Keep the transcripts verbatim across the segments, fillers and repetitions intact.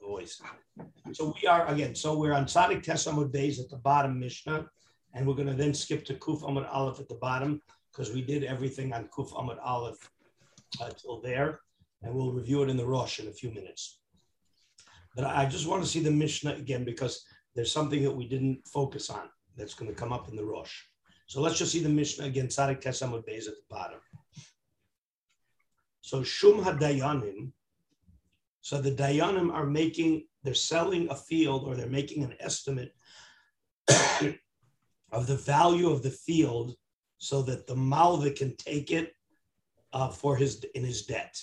voice. So we are, again, so we're on Sadiq Tesamud Beis at the bottom Mishnah, and we're going to then skip to Kuf Amud Aleph at the bottom, because we did everything on Kuf Amud Aleph uh, till there, and we'll review it in the Rosh in a few minutes. But I just want to see the Mishnah again, because there's something that we didn't focus on that's going to come up in the Rosh. So let's just see the Mishnah again, Sadiq Tesamud Beis at the bottom. So Shum ha-dayanim, so the Dayanim are making, they're selling a field, or they're making an estimate of the value of the field so that the Malveh can take it uh, for his in his debt.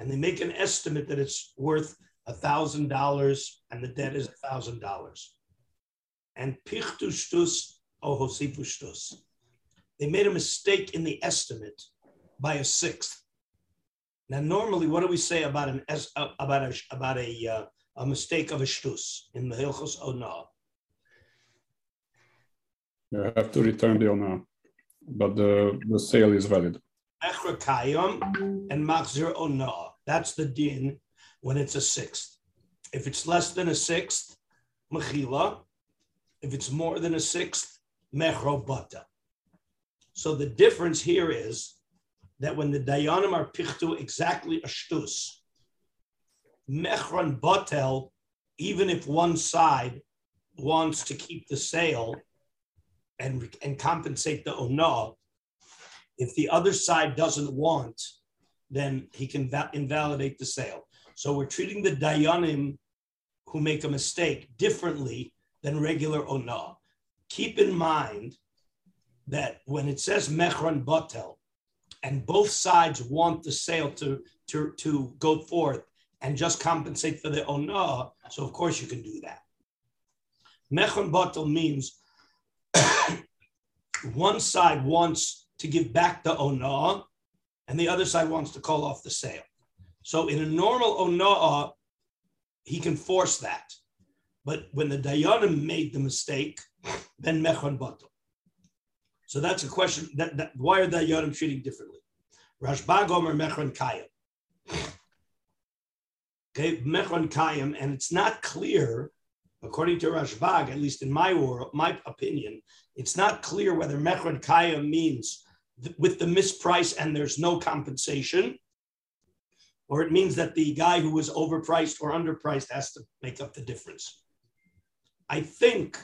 And they make an estimate that it's worth a thousand dollars, and the debt is a thousand dollars. And Pichtu shtus o hosifu shtus. They made a mistake in the estimate by a sixth. Now, normally, what do we say about an about a about a uh, a mistake of a shtus in Mechilchus Onoah? You have to return the Onoah, but the, the sale is valid. Mechrakayom and Machzir Onoah. That's the din when it's a sixth. If it's less than a sixth, Mechila. If it's more than a sixth, Mechrobata. So the difference here is that when the Dayanim are pichtu exactly a shtus, Mechon Bata, even if one side wants to keep the sale and, and compensate the Onoah, if the other side doesn't want, then he can va- invalidate the sale. So we're treating the Dayanim who make a mistake differently than regular Onoah. Keep in mind that when it says Mechon Bata, and both sides want the sale to, to, to go forth and just compensate for the Onoah, so of course you can do that. Mechon Bata means one side wants to give back the Onoah, and the other side wants to call off the sale. So in a normal Onoah, he can force that. But when the Dayanim made the mistake, then Mechon Bata. So that's a question, that, that why are the Yodim treating differently? Rashbagom or Mechon Kayam? Okay, Mechon Kayam, and it's not clear, according to Rashbag, at least in my world, my opinion, it's not clear whether Mechon Kayam means th- with the misprice and there's no compensation, or it means that the guy who was overpriced or underpriced has to make up the difference. I think...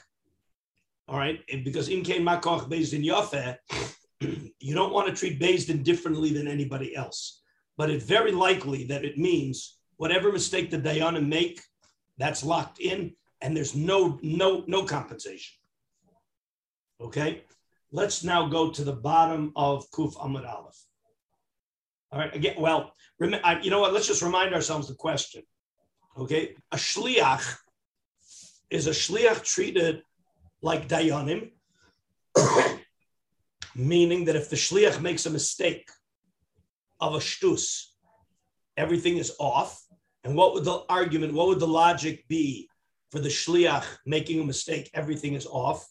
All right, because in kein makach beis din yafeh, you don't want to treat beis din differently than anybody else. But it's very likely that it means whatever mistake the Dayanim make, that's locked in, and there's no no no compensation. Okay, let's now go to the bottom of Kuf Amud Aleph. All right, again, well, rem- I, you know what? Let's just remind ourselves the question. Okay, a shliach is a shliach treated like Dayanim, meaning that if the shliach makes a mistake of a shtus, everything is off. And what would the argument, what would the logic be for the shliach making a mistake, everything is off?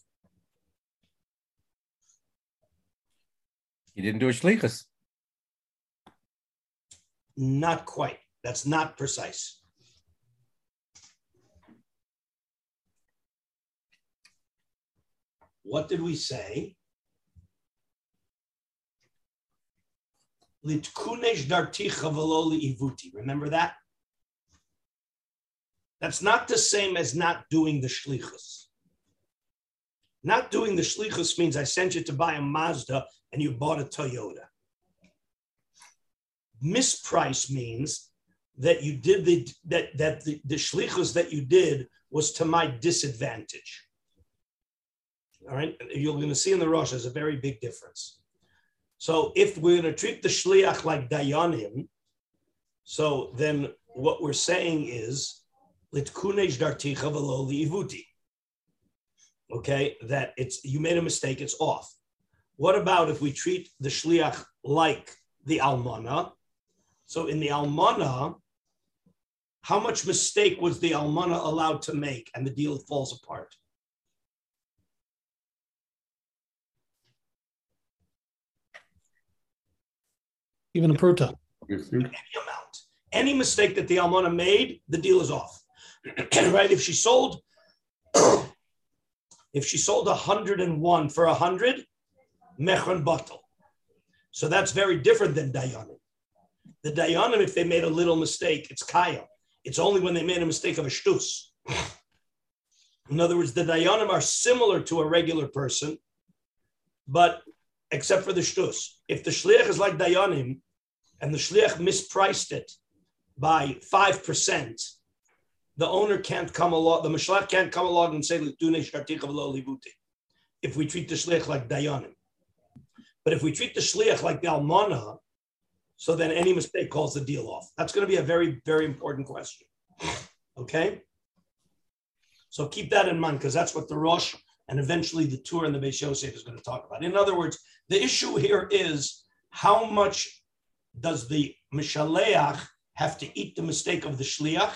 He didn't do a shlichus. Not quite. That's not precise. What did we say? Lit kunij dar ticha v'lo ivuti. Remember that? That's not the same as not doing the shlichus. Not doing the shlichus means I sent you to buy a Mazda and you bought a Toyota. Misprice means that you did the that that the, the shlichus that you did was to my disadvantage. All right, you're going to see in the Rosh, there's a very big difference. So if we're going to treat the shliach like Dayanim, so then what we're saying is, litkunej dar ticha v'lo ivuti. Okay, that it's, you made a mistake, it's off. What about if we treat the shliach like the almana? So in the almana, how much mistake was the almana allowed to make, and the deal falls apart? Even a pruta. Any amount. Any mistake that the almana made, the deal is off. right? If she sold, if she sold one hundred one for one hundred, Mechon Bata. So that's very different than Dayanim. The Dayanim, if they made a little mistake, it's Kayam. It's only when they made a mistake of a shtus. In other words, the Dayanim are similar to a regular person, but except for the shtus. If the shliach is like Dayanim and the shliach mispriced it by five percent, the owner can't come along, the mishliach can't come along and say, if we treat the shliach like Dayanim. But if we treat the shliach like the almana, so then any mistake calls the deal off. That's going to be a very, very important question. Okay? So keep that in mind, because that's what the Rosh and eventually the Tur and the Beis Yosef is going to talk about. In other words, the issue here is how much does the mishaleach have to eat the mistake of the shliach,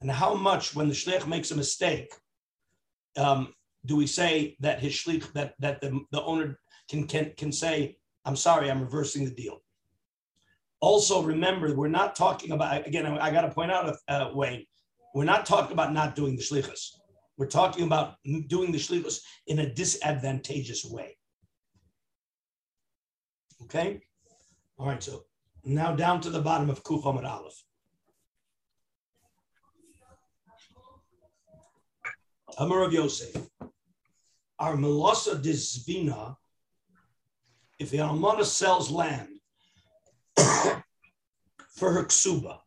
and how much, when the shliach makes a mistake, um, do we say that his shlich, that that the, the owner can, can can say, "I'm sorry, I'm reversing the deal." Also, remember, we're not talking about again. I, I got to point out, uh, Wayne, we're not talking about not doing the shlichus. We're talking about doing the shlichus in a disadvantageous way. Okay? All right, so now down to the bottom of Kuf Amud Aleph. Amar Rav Yosef. Our melasa dizvina, if the almana sells land for her ksuba,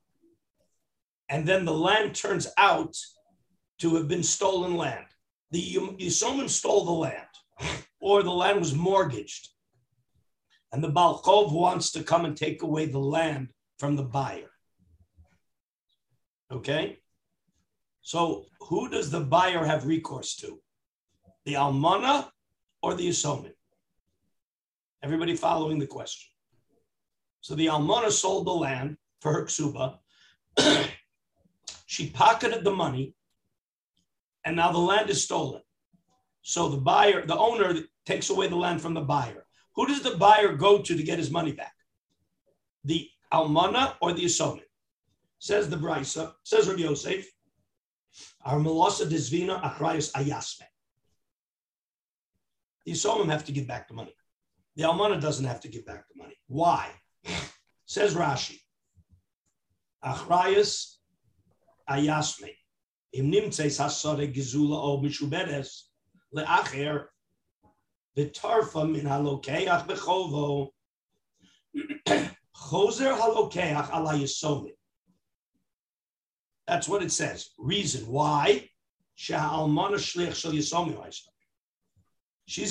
and then the land turns out to have been stolen land. The Yisomim stole the land, or the land was mortgaged, and the Balchov wants to come and take away the land from the buyer. Okay? So who does the buyer have recourse to? The Almana or the Yisomim? Everybody following the question. So the Almana sold the land for her ksuba. She pocketed the money, and now the land is stolen. So the buyer, the owner takes away the land from the buyer. Who does the buyer go to to get his money back? The almana or the yisomim? Says the Brisa, says Rav Yosef, our melasa dizvina achrayus ayasme. The yisomim have to give back the money. The almana doesn't have to give back the money. Why? Says Rashi, achrayus ayasme. That's what it says. Reason why she's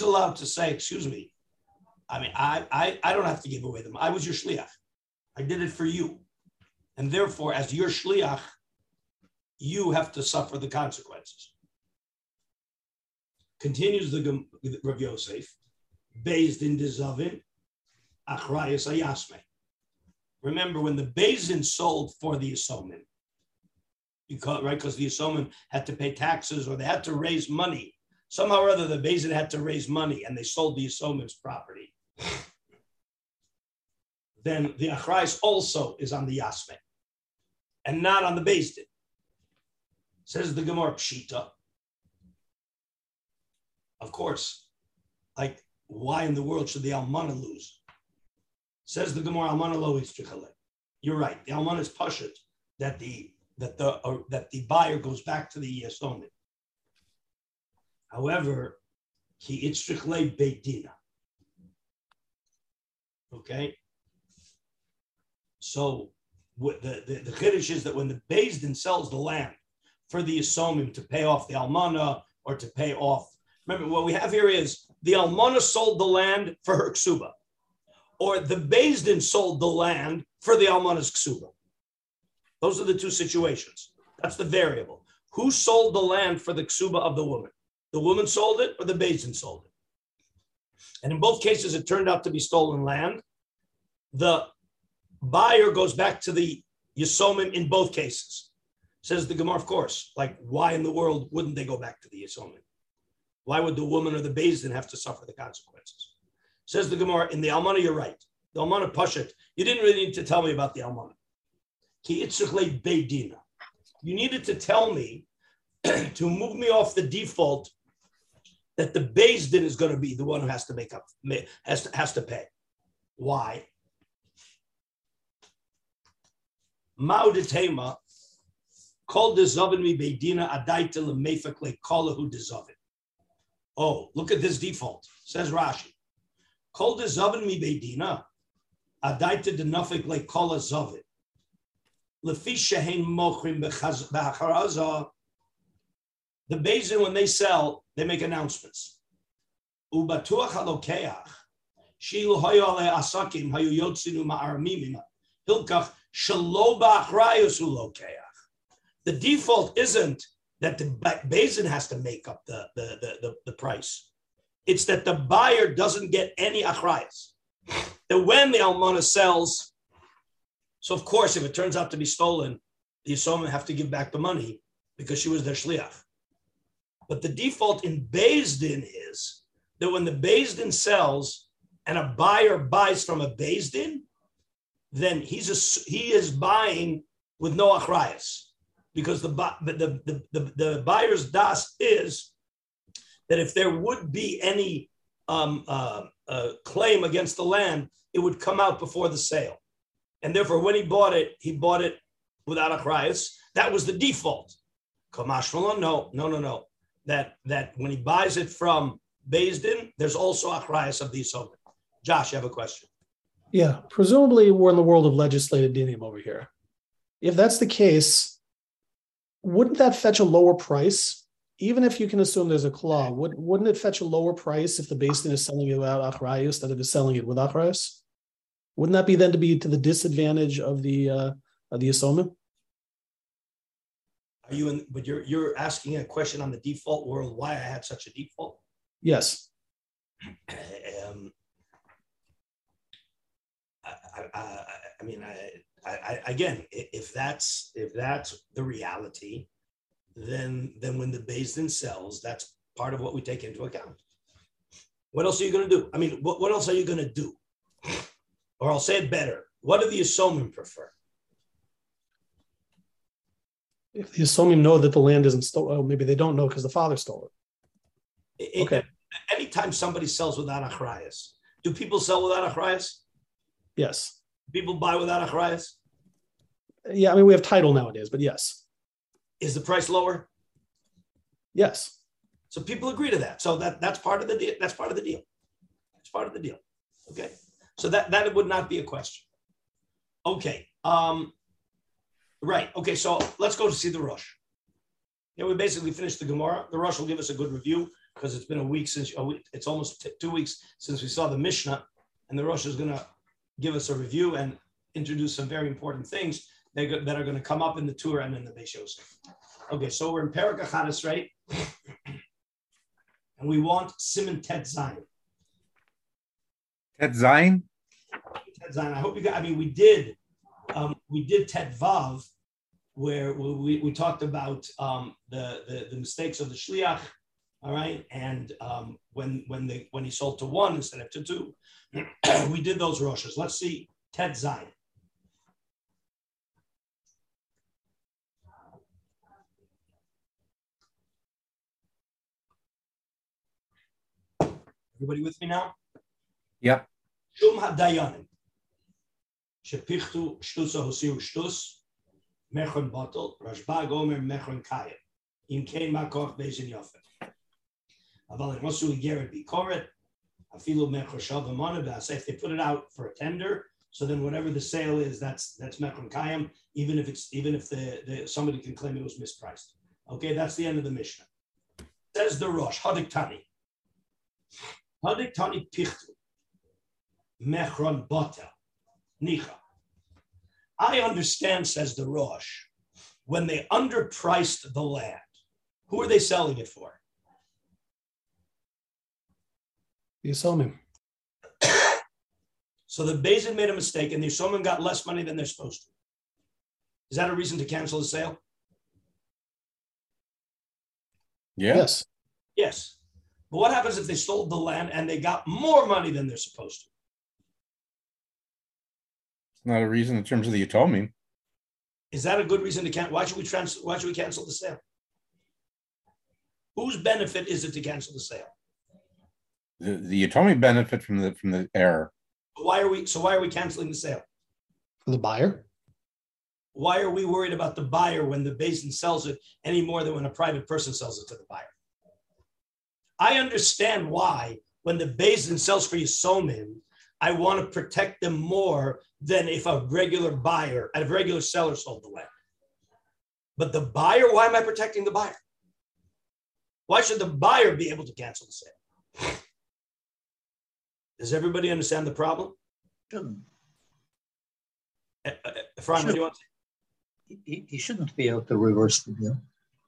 allowed to say, excuse me, I mean, I, I, I don't have to give away them. I was your shliach. I did it for you. And therefore, as your shliach, you have to suffer the consequences. Continues the Rav Yosef, beis din dezavin, achrayus ayasme. Remember, when the beis din sold for the Yisomim, because right, because the Yisomim had to pay taxes or they had to raise money. Somehow or other, the beis din had to raise money and they sold the Yisomim's property. Then the achrayus also is on the yasme and not on the beis din. Says the Gemara Pshita. Of course, like, why in the world should the Almana lose? Says the Gemara Almana lo yitzchale. You're right. The Almana is pashut that the that the uh, that the buyer goes back to the Yisomim. However, he yitzchale beidina. Okay. So the the, the chiddush is that when the beis din sells the land for the Yisomim to pay off the Almana or to pay off. Remember, what we have here is the Almana sold the land for her Ksuba, or the Beis Din sold the land for the Almana's Ksuba. Those are the two situations. That's the variable. Who sold the land for the Ksuba of the woman? The woman sold it or the Beis Din sold it? And in both cases, it turned out to be stolen land. The buyer goes back to the Yisomim in both cases. Says the Gemara, of course, like, why in the world wouldn't they go back to the Yisomim? Why would the woman or the Beis Din have to suffer the consequences? Says the Gemara, in the Almana, you're right. The Almana Pashat, you didn't really need to tell me about the Almana. Ki itzichle beidina. you needed to tell me to move me off the default that the beis din is going to be the one who has to make up, has to, has to pay. Why? Maudetema called the Zovin mi Beidina Adaita Lemefakle Kalahu de Zovin. Oh, look at this default, says Rashi. Called the Zovin mi Beidina Adaita de Nafakle Kala Zovin. Lefishahin Mochrim Bacharaza. The beis din, when they sell, they make announcements. Ubatuach halokeach, sheil hoyale asakim hayu yotzinu ma'armimim hilkach shaloba achrayusu lokeach. The default isn't that the beis din has to make up the, the, the, the, the price. It's that the buyer doesn't get any achrayus. That when the almana sells, so of course, if it turns out to be stolen, the yisomim have to give back the money because she was their shliach. But the default in beis din is that when the beis din sells and a buyer buys from a beis din, then he's a, he is buying with no achrayas, because the, the, the, the, the buyer's das is that if there would be any um, uh, uh, claim against the land, it would come out before the sale. And therefore, when he bought it, he bought it without achrayas. That was the default. Kamashmalon, no, no, no, no. That that when he buys it from beis din, there's also achrayas of these over. Josh, you have a question? Yeah, presumably we're in the world of legislated dinim over here. If that's the case, wouldn't that fetch a lower price? Even if you can assume there's a claw, would, wouldn't it fetch a lower price if the beis din is selling it without achrayas instead of selling it with achrayas? Wouldn't that be then to be to the disadvantage of the uh, of the yisomim? Are you in, but you're you're asking a question on the default world, why I had such a default? Yes. Um, I, I, I mean, I, I, again, if that's if that's the reality, then then when the beis din sells, that's part of what we take into account. What else are you going to do? I mean, what, what else are you going to do? Or I'll say it better. What do the yisomim prefer? If the yisomim know that the land isn't stolen, oh, maybe they don't know because the father stole it. it okay. It, anytime somebody sells without achrayas, do people sell without achrayas? Yes. People buy without achrayas? Yeah, I mean, we have title nowadays, but yes. Is the price lower? Yes. So people agree to that. So that that's part of the deal. That's part of the deal. That's part of the deal. Okay. So that that would not be a question. Okay. Um. Right. Okay. So let's go to see the Rosh. Yeah, we basically finished the Gemara. The Rosh will give us a good review because it's been a week since a week, it's almost two weeks since we saw the Mishnah, and the Rosh is going to give us a review and introduce some very important things that are, that are going to come up in the Torah and in the Beis Yosef. Okay. So we're in Parakachanis, right? And we want Simon Ted Zain. Ted Zain. Ted Zain. I hope you got. I mean, we did. Um, we did Ted Vav, where we, we talked about um, the, the the mistakes of the shliach, all right, and um, when when the when he sold to one instead of to two, we did those Roshes. Let's see Ted Zain. Everybody with me now? Yep. Shum ha-dayanim. Pichtu shtusa hosiru shtus, Mechon Bata, Rashbagom and Mechon Kayam, in kein makach bezin yafet. Aval hosiru yeret bikoret, afilu mechrobata monabas. If they put it out for a tender, so then whatever the sale is, that's that's Mechon Kayam, even if it's even if the, the somebody can claim it was mispriced. Okay, that's the end of the Mishnah. Says the Rosh, Sadiq Tesamud Beis. Sadiq Tesamud Beis Pichtu Mechon Bata. Nicha. I understand, says the Rosh, when they underpriced the land, who are they selling it for? The Yisomim. So the beis din made a mistake and the Yisomim got less money than they're supposed to. Is that a reason to cancel the sale? Yes. Yes. But what happens if they sold the land and they got more money than they're supposed to? Not a reason in terms of the yisomim. Is that a good reason to cancel? Why should we trans- Why should we cancel the sale? Whose benefit is it to cancel the sale? The, the you told me benefit from the from the error. Why are we? So why are we canceling the sale? For the buyer. Why are we worried about the buyer when the beis din sells it any more than when a private person sells it to the buyer? I understand why when the beis din sells for Yisomim, I want to protect them more than if a regular buyer, a regular seller sold the land. But the buyer, why am I protecting the buyer? Why should the buyer be able to cancel the sale? Does everybody understand the problem? Good. Uh, uh, Ephraim, what do you want to say? He, he shouldn't be able to reverse the deal.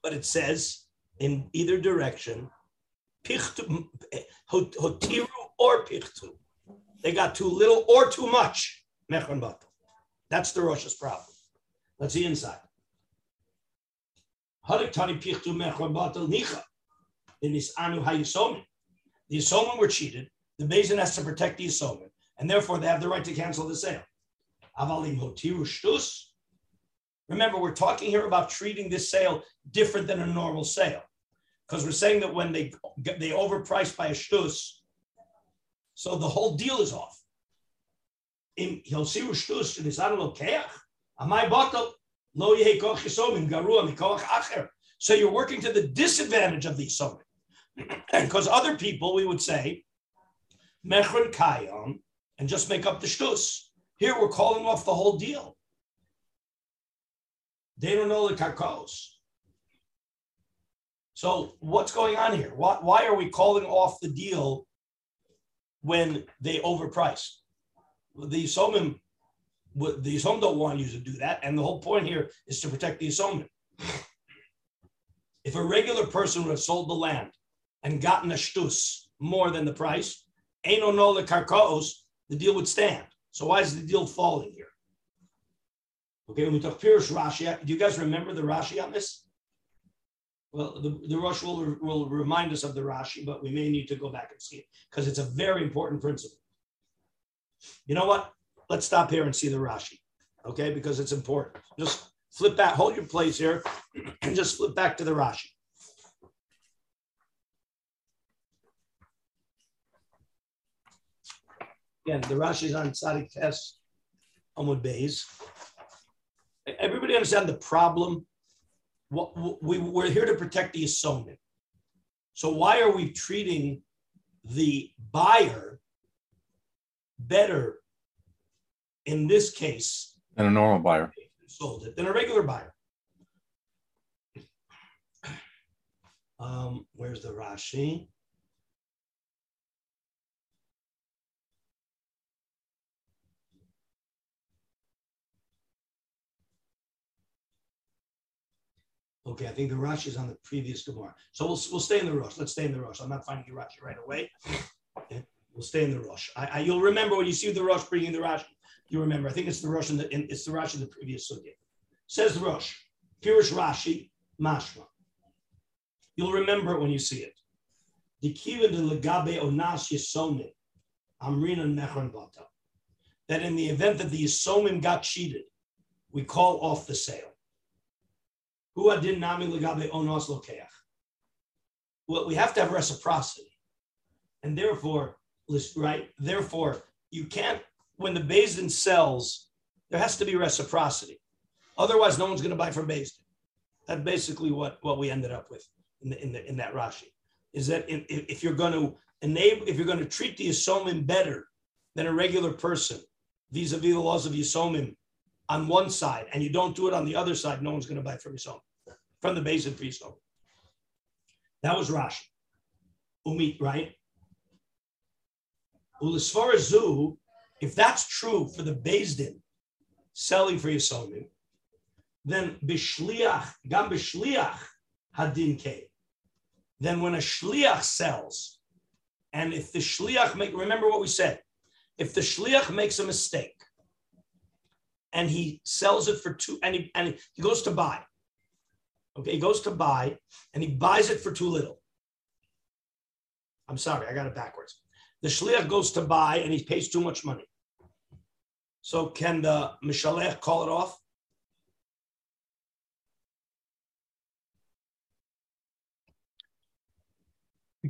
But it says in either direction, Pichtu, hotiru or Pichtu. They got too little or too much. Mechon Bata. That's the Rosh's problem. Let's see inside. The Yisomim were cheated. The beis din has to protect the Yisomim, and therefore they have the right to cancel the sale. Remember, we're talking here about treating this sale different than a normal sale, because we're saying that when they they overpriced by a shtus, so the whole deal is off. In hosiru shtus in isanu lo keach, amai batal lo yehi koach yisomim garua mikoach acher. So you're working to the disadvantage of the yisomim, because other people we would say mechon kayam and just make up the shtus. Here we're calling off the whole deal. They don't know the karkos. So what's going on here? Why, why are we calling off the deal when they overpriced? The Yisomim, the Yisomim don't want you to do that, and the whole point here is to protect the Yisomim. If a regular person would have sold the land and gotten a shtus more than the price, ain't no no the karkos, the deal would stand. So why is the deal falling here? Okay, when we talk Pirush Rashi, do you guys remember the Rashi on this? Well, the, the Rosh will, will remind us of the Rashi, but we may need to go back and see it because it's a very important principle. You know what? Let's stop here and see the Rashi, okay, because it's important. Just flip back, hold your place here, and just flip back to the Rashi. Again, the Rashi's on Sadiq Tesamud Beis. Everybody understand the problem? We're here to protect the Yisomim. So why are we treating the buyer better in this case than a normal buyer sold it than a regular buyer? Um, where's the Rashi? Okay, I think the Rosh is on the previous Gemara. So we'll, we'll stay in the Rosh. Let's stay in the Rosh. I'm not finding the Rosh right away. Okay. We'll stay in the Rosh. I, I, you'll remember when you see the Rosh bringing the Rosh, you remember. I think it's the Rosh in the, in, it's the, Rosh in the previous Sugya. Says the Rosh, Pirush Rashi, Mashma. You'll remember it when you see it. That in the event that the Yisomim got cheated, we call off the sale. Well, we have to have reciprocity. And therefore, right, therefore, you can't, when the beis din sells, there has to be reciprocity. Otherwise, no one's going to buy from beis din. That's basically what, what we ended up with in the, in, the, in that Rashi, is that in, if you're going to enable, if you're going to treat the Yisomim better than a regular person, vis-a-vis the laws of Yisomim, on one side, and you don't do it on the other side, no one's going to buy from his own, from the beis din for his own. That was Rashi. Umit, right? Ulisfarazu, if that's true for the beis din selling for Yisomim, then bishliach, gam bishliach hadin ke. Then when a shliach sells, and if the shliach make, remember what we said, if the shliach makes a mistake, and he sells it for two, and he, and he goes to buy. Okay, he goes to buy, and he buys it for too little. I'm sorry, I got it backwards. The shliach goes to buy, and he pays too much money. So can the mishalech call it off?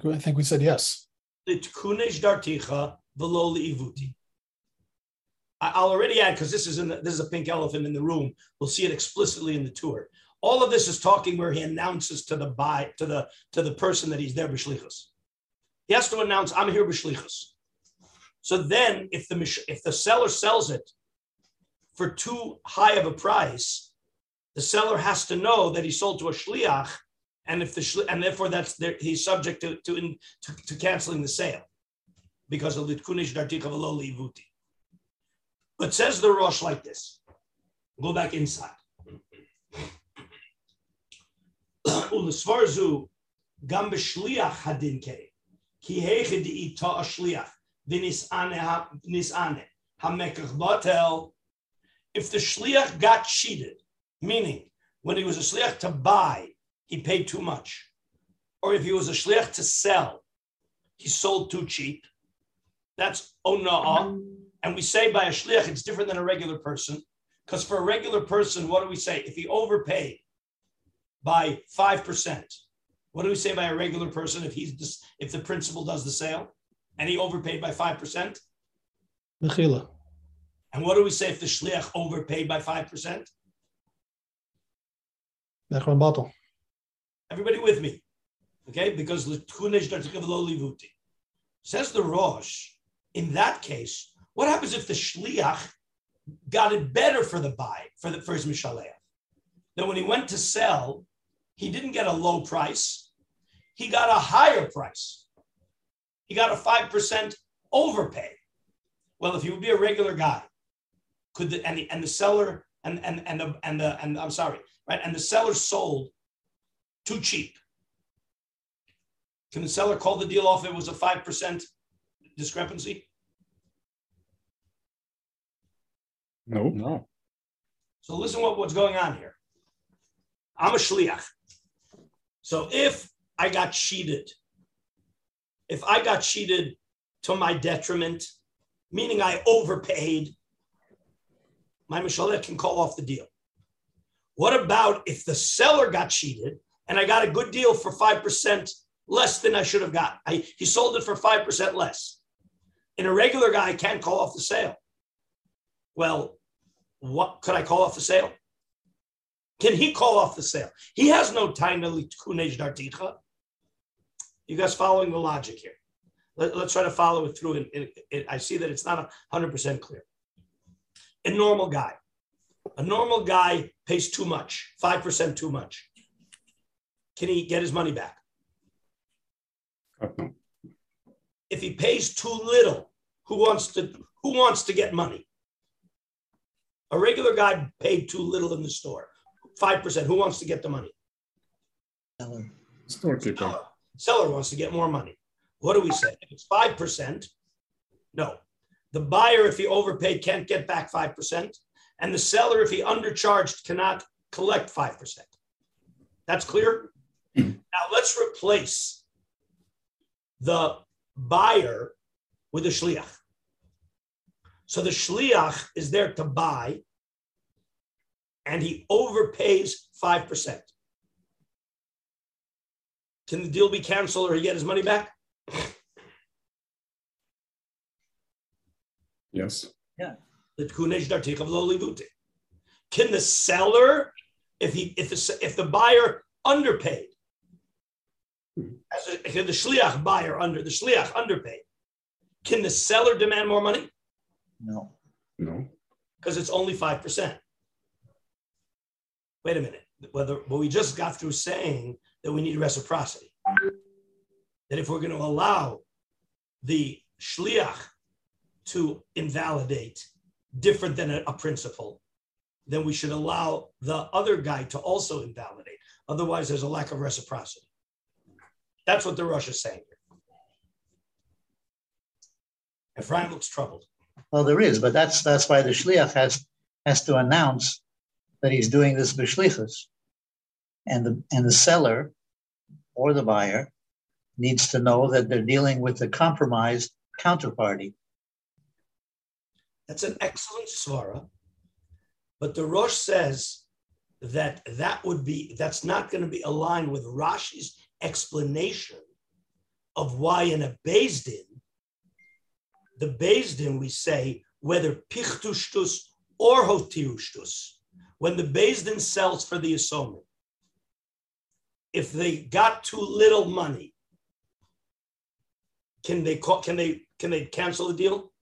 I think we said yes. Kunij dar ticha v'lo leivuti. I'll already add, because this is in the, this is a pink elephant in the room. We'll see it explicitly in the tour. All of this is talking where he announces to the by to the to the person that he's there b'shlichus. He has to announce, "I'm here b'shlichus." So then, if the if the seller sells it for too high of a price, the seller has to know that he sold to a shliach, and if the and therefore that's there, he's subject to to, in, to to canceling the sale because of the kunish dartika v'lo leivuti. But says the Rosh like this. Go back inside. If the shliach got cheated, meaning when he was a shliach to buy, he paid too much. Or if he was a shliach to sell, he sold too cheap. That's ona'ah. And we say by a shliach, it's different than a regular person. Because for a regular person, what do we say? If he overpaid by five percent, what do we say by a regular person if he's if the principal does the sale and he overpaid by five percent? Mechila. And what do we say if the shliach overpaid by five percent? Mechon Bata. Everybody with me? Okay, because says the Rosh, in that case, what happens if the shliach got it better for the buy, for the first mishaleach? Then when he went to sell, he didn't get a low price. He got a higher price. He got a five percent overpay. Well, if he would be a regular guy, could the, and, the, and the seller, and, and, and, the, and, the, and I'm sorry, right? And the seller sold too cheap. Can the seller call the deal off if it was a five percent discrepancy? No, no. So listen what, what's going on here. I'm a shliach. So if I got cheated, if I got cheated to my detriment, meaning I overpaid, my mishalech can call off the deal. What about if the seller got cheated and I got a good deal for five percent less than I should have got? I, he sold it for five percent less. And a regular guy can't call off the sale. Well, what could I call off the sale? Can he call off the sale? He has no time to kunij dar ticha. You guys following the logic here? Let, let's try to follow it through. And I see that it's not one hundred percent clear. A normal guy. A normal guy pays too much, five percent too much. Can he get his money back? Okay. If he pays too little, who wants to, who wants to get money? A regular guy paid too little in the store, five percent. Who wants to get the money? Seller. Store keeper. Seller. Seller wants to get more money. What do we say? If it's five percent, no. The buyer, if he overpaid, can't get back five percent. And the seller, if he undercharged, cannot collect five percent. That's clear? Now, let's replace the buyer with a shliach. So the shliach is there to buy, and he overpays five percent. Can the deal be canceled or he get his money back? Yes. Yeah. Can the seller, if he if the, if the buyer underpaid, as a, can the shliach buyer under the shliach underpaid? Can the seller demand more money? No. No. Because it's only five percent. Wait a minute. Whether well, we just got through saying that we need reciprocity. That if we're going to allow the shliach to invalidate different than a, a principal, then we should allow the other guy to also invalidate. Otherwise, there's a lack of reciprocity. That's what the Rosh is saying here. Ephraim looks troubled. Well, there is, but that's that's why the shliach has has to announce that he's doing this b'shlichus, and the and the seller or the buyer needs to know that they're dealing with the compromised counterparty. That's an excellent svara, but the Rosh says that that would be that's not going to be aligned with Rashi's explanation of why in a beis din, the beis din we say, whether pichtu shtus or hotiru shtus, when the beis din sells for the asomer, if they got too little money, can they call, can they can they cancel the deal?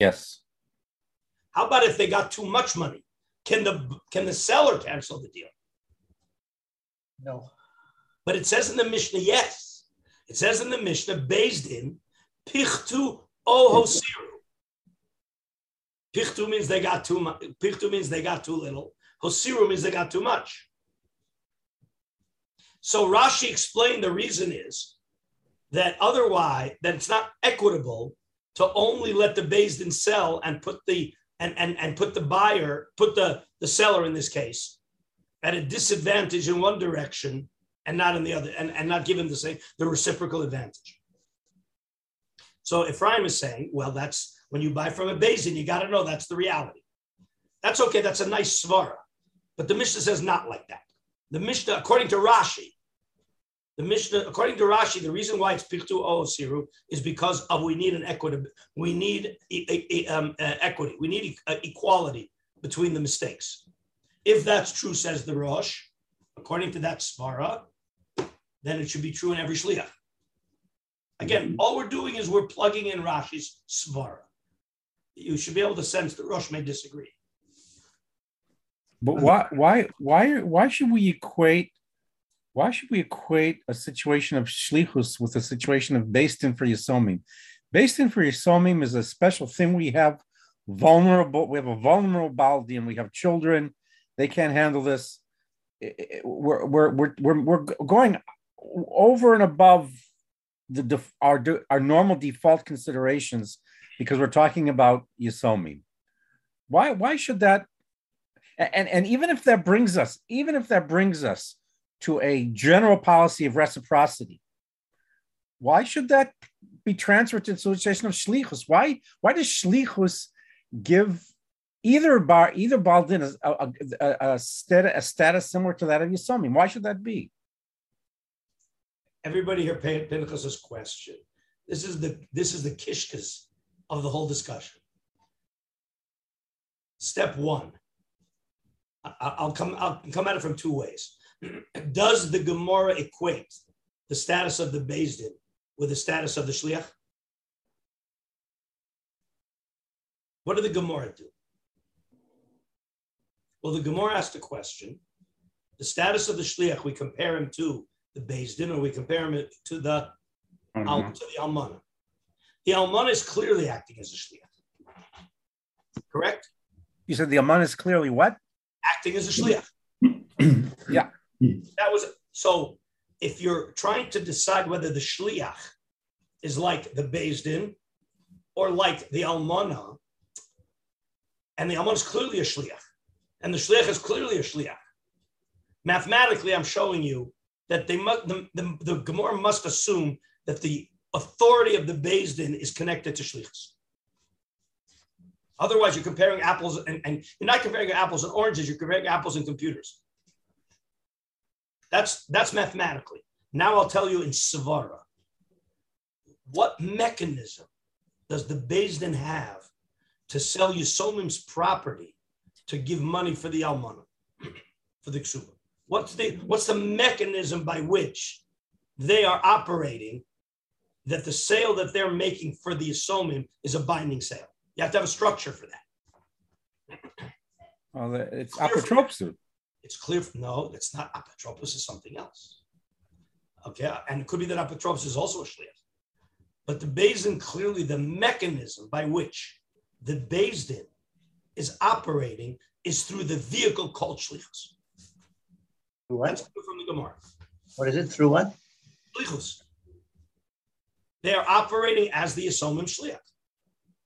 Yes. How about if they got too much money? Can the can the seller cancel the deal? No. But it says in the Mishnah, yes. It says in the Mishnah, beis din, pichtu o hosiru. Pichtu means they got too much. Pichtu means they got too little. Hosiru means they got too much. So Rashi explained the reason is that otherwise, that it's not equitable to only let the beis din sell and put the and and and put the buyer, put the, the seller in this case at a disadvantage in one direction and not in the other, and, and not give him the same the reciprocal advantage. So Ephraim is saying, well, that's when you buy from a beis din, you got to know that's the reality. That's okay, that's a nice svara. But the Mishnah says not like that. The Mishnah, according to Rashi, The Mishnah, according to Rashi, the reason why it's Pichtu o Hosiru is because of we need an equity. We need e- e- um, uh, equity. We need e- uh, equality between the mistakes. If that's true, says the Rosh, according to that svara, then it should be true in every shliach. Again, all we're doing is we're plugging in Rashi's svara. You should be able to sense that Rosh may disagree. But why, why, why, why should we equate? Why should we equate a situation of shlichus with a situation of beis din for yesomim? Beis din for yesomim is a special thing. We have vulnerable, we have a vulnerable baal din, and we have children. They can't handle this. We're we're we're we're, we're going over and above the our our normal default considerations because we're talking about yesomim. Why why should that? And and even if that brings us, even if that brings us. to a general policy of reciprocity. Why should that be transferred to the situation of shlichus? Why, why does shlichus give either bar, either baal din a, a, a, a, status, a status similar to that of yesomim? Why should that be? Everybody here paid Pinchas's question. This is the this is the kishkas of the whole discussion. Step one. I, I'll come I'll come at it from two ways. Does the Gemara equate the status of the beis din with the status of the shliach? What did the Gemara do? Well, the Gemara asked a question. The status of the shliach, we compare him to the beis din, or we compare him to the, mm-hmm. al, to the almana. The almana is clearly acting as a shliach, correct? You said the almana is clearly what? Acting as a shliach. Yeah. That was so. If you're trying to decide whether the shliach is like the beis din or like the almana, and the almana is clearly a shliach, and the shliach is clearly a shliach, mathematically, I'm showing you that they must, the, the, the Gemara must assume that the authority of the beis din is connected to shlichus. Otherwise, you're comparing apples, and, and you're not comparing apples and oranges. You're comparing apples and computers. That's that's mathematically. Now I'll tell you in svara. What mechanism does the beis din have to sell yesomim's property to give money for the almana, for the ksuba? What's the what's the mechanism by which they are operating that the sale that they're making for the yesomim is a binding sale? You have to have a structure for that. Well, it's apotropsu. It's clear, no, it's not apotropos, it's something else. Okay, and it could be that apotropos is also a shliach. But the beis din, clearly the mechanism by which the beis din is operating is through the vehicle called shlichus. Through what? That's from the Gemara. What is it, through what? Shlichus. They are operating as the yesomim shliach.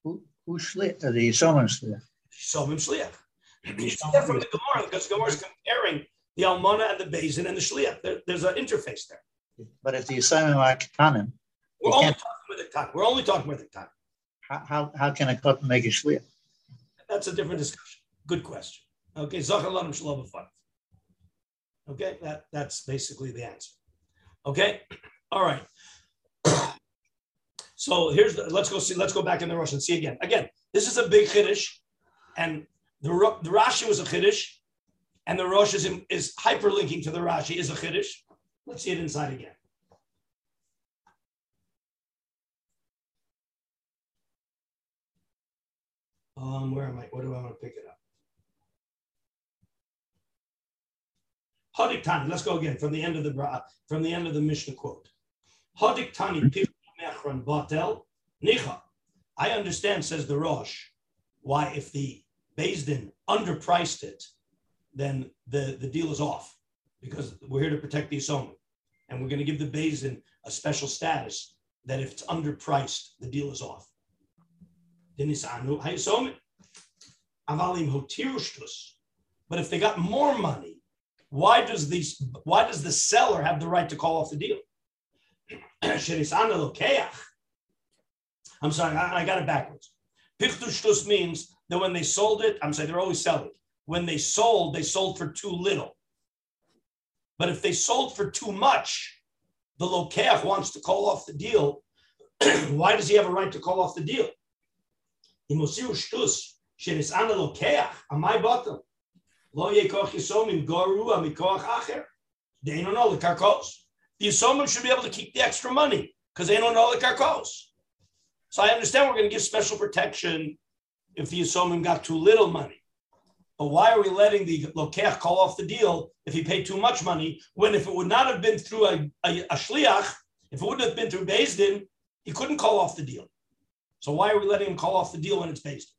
Who, who shliach? The yesomim shliach. Yesomim shliach. You see that from the Gemara, because the Gemara is comparing the almana and the beis din and the shliach. There, there's an interface there. But if the assignment are katanim, we're only talking about the katan. We're only talking about the katan. How, how how can a katan make a shliach? That's a different discussion. Good question. Okay, zocher lanim shalom b'fanav. Okay, that that's basically the answer. Okay, All right. So here's the, let's go see. Let's go back in the Rosh and see again. Again, this is a big chiddush, and the, the Rashi was a chiddush, and the Rosh is in, is hyperlinking to the Rashi is a chiddush. Let's see it inside again. Um, where am I? What do I want to pick it up? Hadik Tani. Let's go again from the end of the from the end of the Mishnah quote. Hadik Tani Pichtu Mechon Bata Nicha. I understand, says the Rosh, why if the beis din underpriced it, then the, the deal is off, because we're here to protect the Yisomim, and we're going to give the beis din a special status that if it's underpriced, the deal is off. But if they got more money, why does the why does the seller have the right to call off the deal? I'm sorry, I, I got it backwards. Pichtu shtus means that when they sold it, I'm sorry, they're always selling. When they sold, they sold for too little. But if they sold for too much, the lokeach wants to call off the deal. Why does he have a right to call off the deal? The Yisomim should be able to keep the extra money because they don't know the karkos. So I understand we're going to give special protection if the Yisomim got too little money. But why are we letting the lokeach call off the deal if he paid too much money, when if it would not have been through a, a, a shliach, if it wouldn't have been through beis din, he couldn't call off the deal. So why are we letting him call off the deal when it's beis din?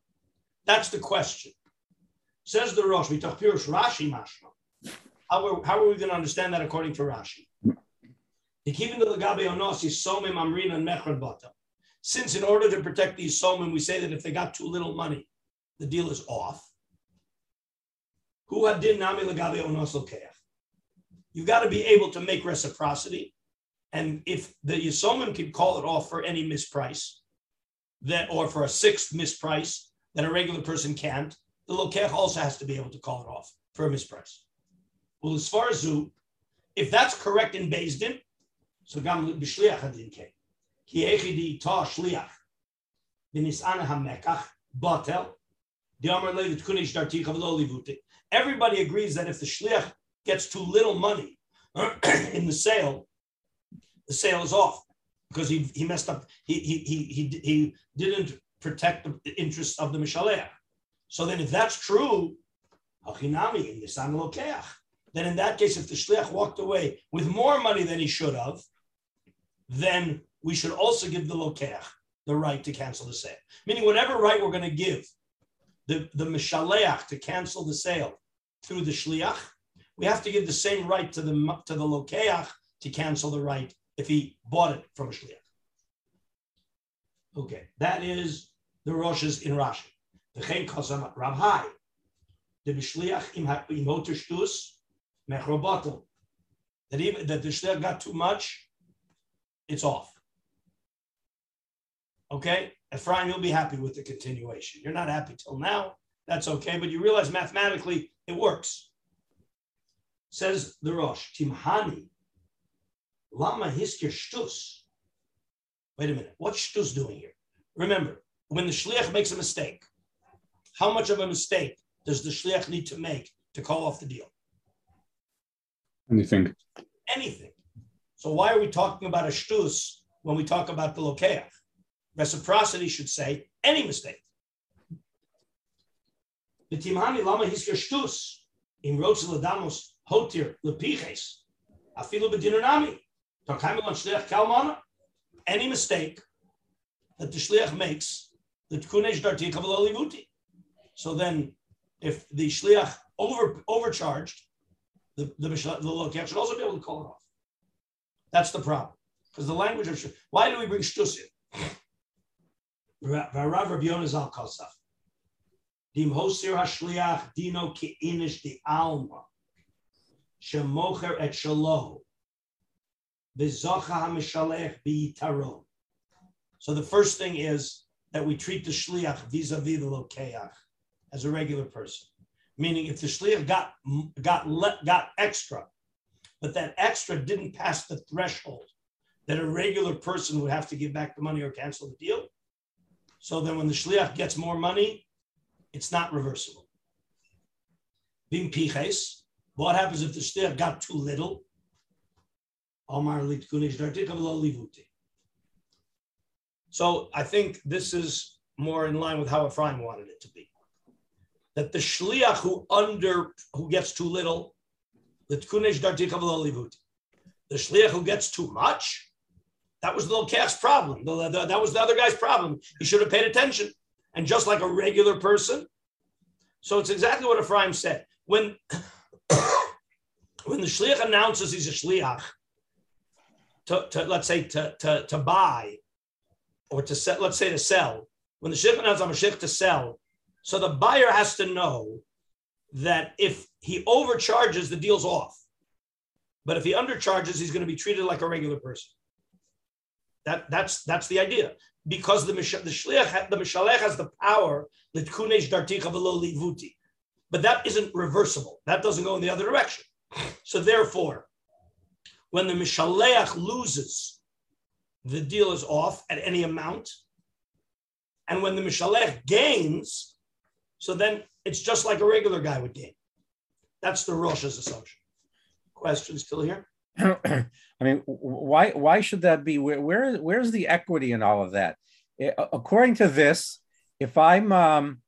That's the question. Says the Rosh, we talk pirush Rashi mashma. How, how are we going to understand that according to Rashi? Since in order to protect the Yisomim, we say that if they got too little money, the deal is off. You've got to be able to make reciprocity. And if the Yisomim can call it off for any misprice, that or for a sixth misprice that a regular person can't, the lokeach also has to be able to call it off for a misprice. Well, as far as who, if that's correct in beis din, so gam b'shliach hadin kei ki echidi ta shliach v'nisana hamekach batel diamar levet kunij dar ticha v'lo livuti. Everybody agrees that if the shliach gets too little money in the sale, the sale is off. Because he he messed up, he he he he didn't protect the interests of the mishaleh. So then, if that's true, hachinami in the san lokeach. Then in that case, if the shliach walked away with more money than he should have, then we should also give the lokeach the right to cancel the sale. Meaning, whatever right we're going to give the the mishaleh to cancel the sale through the shliach, we have to give the same right to the to the lokeach to cancel the right if he bought it from a shliach. Okay, that is the Rosh's in Rashi. The Chen Kazama, Rav Hai, the Bishliach im Hoter Shtus, Mechrobata. That even that the shliach got too much, it's off. Okay, Ephraim, you'll be happy with the continuation. You're not happy till now. That's okay, but you realize mathematically it works. Says the Rosh, Timhani. Lama hiskir shtus. Wait a minute. What's shtus doing here? Remember, when the shliach makes a mistake, how much of a mistake does the shliach need to make to call off the deal? Anything. Anything. So why are we talking about a shtus when we talk about the lokeach? Reciprocity should say any mistake. The Timhani lama hiskir shtus im rotzil adamos hotir lepiches afilu bedinonami. Any mistake that the shliach makes, the kunij dar ticha v'lo livuti. So then, if the shliach over overcharged, the the, the lokeach should also be able to call it off. That's the problem, because the language of why do we bring shtus in? Rav Yona zal kalsaf dim hosiru hashliach dino ki inish di alma shemocher et shaloh. So the first thing is that we treat the shliach vis-a-vis the lokeach as a regular person, meaning if the shliach got got got extra, but that extra didn't pass the threshold that a regular person would have to give back the money or cancel the deal. So then when the shliach gets more money, it's not reversible. Bim piches. What happens if the shliach got too little? So I think this is more in line with how Ephraim wanted it to be. That the shliach who under, who gets too little, the kunij dar ticha. The shliach who gets too much, that was the lokach's problem. The, the, that was the other guy's problem. He should have paid attention. And just like a regular person, so it's exactly what Ephraim said. When, when the shliach announces he's a shliach, to, to let's say to, to, to buy, or to sell, let's say to sell, when the shliach announces I'm a shliach to sell, so the buyer has to know that if he overcharges, the deal's off. But if he undercharges, he's going to be treated like a regular person. That, that's, that's the idea. Because the, the shliach, the mishalech has the power, l'tkunesh darticha v'lo livuti. But that isn't reversible. That doesn't go in the other direction. So therefore, when the mishalech loses, the deal is off at any amount. And when the mishalech gains, so then it's just like a regular guy would gain. That's the Rosh's assumption. Questions still here? I mean, why why should that be? Where, where where's the equity in all of that? According to this, if I'm um,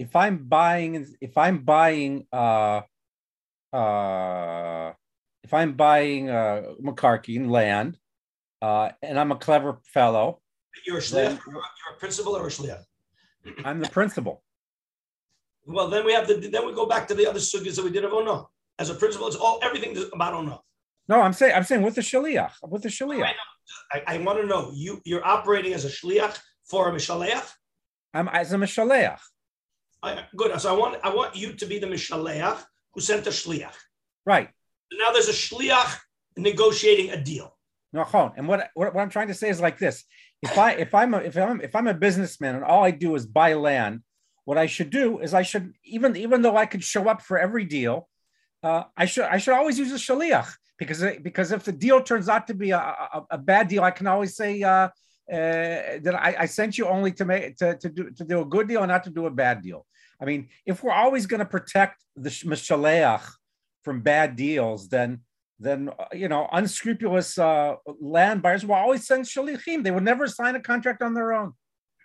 if I'm buying if I'm buying uh, uh, if I'm buying uh, McCarkey land, uh, and I'm a clever fellow. You're a shliach. You're a principal or a shliach. I'm the principal. Well, then we have the then we go back to the other sugyas that we did of Ono. As a principal, it's all everything about Ono. No, I'm saying I'm saying with the shaliach, with the shaliach. Right, I, I want to know you. You're operating as a shaliach for a mishaleach. I'm as a mishaleach. Good. So I want I want you to be the mishaleach who sent a shaliach. Right. Now there's a shaliach negotiating a deal. No, hold on. And what, what what I'm trying to say is like this: if I if I'm a, if I'm if I'm a businessman and all I do is buy land, what I should do is I should even even though I could show up for every deal, uh, I should I should always use a shaliach. Because, because if the deal turns out to be a, a, a bad deal, I can always say uh, uh, that I, I sent you only to make to, to do to do a good deal and not to do a bad deal. I mean, if we're always going to protect the mishaleach from bad deals, then then you know unscrupulous uh, land buyers will always send shalichim. They would never sign a contract on their own.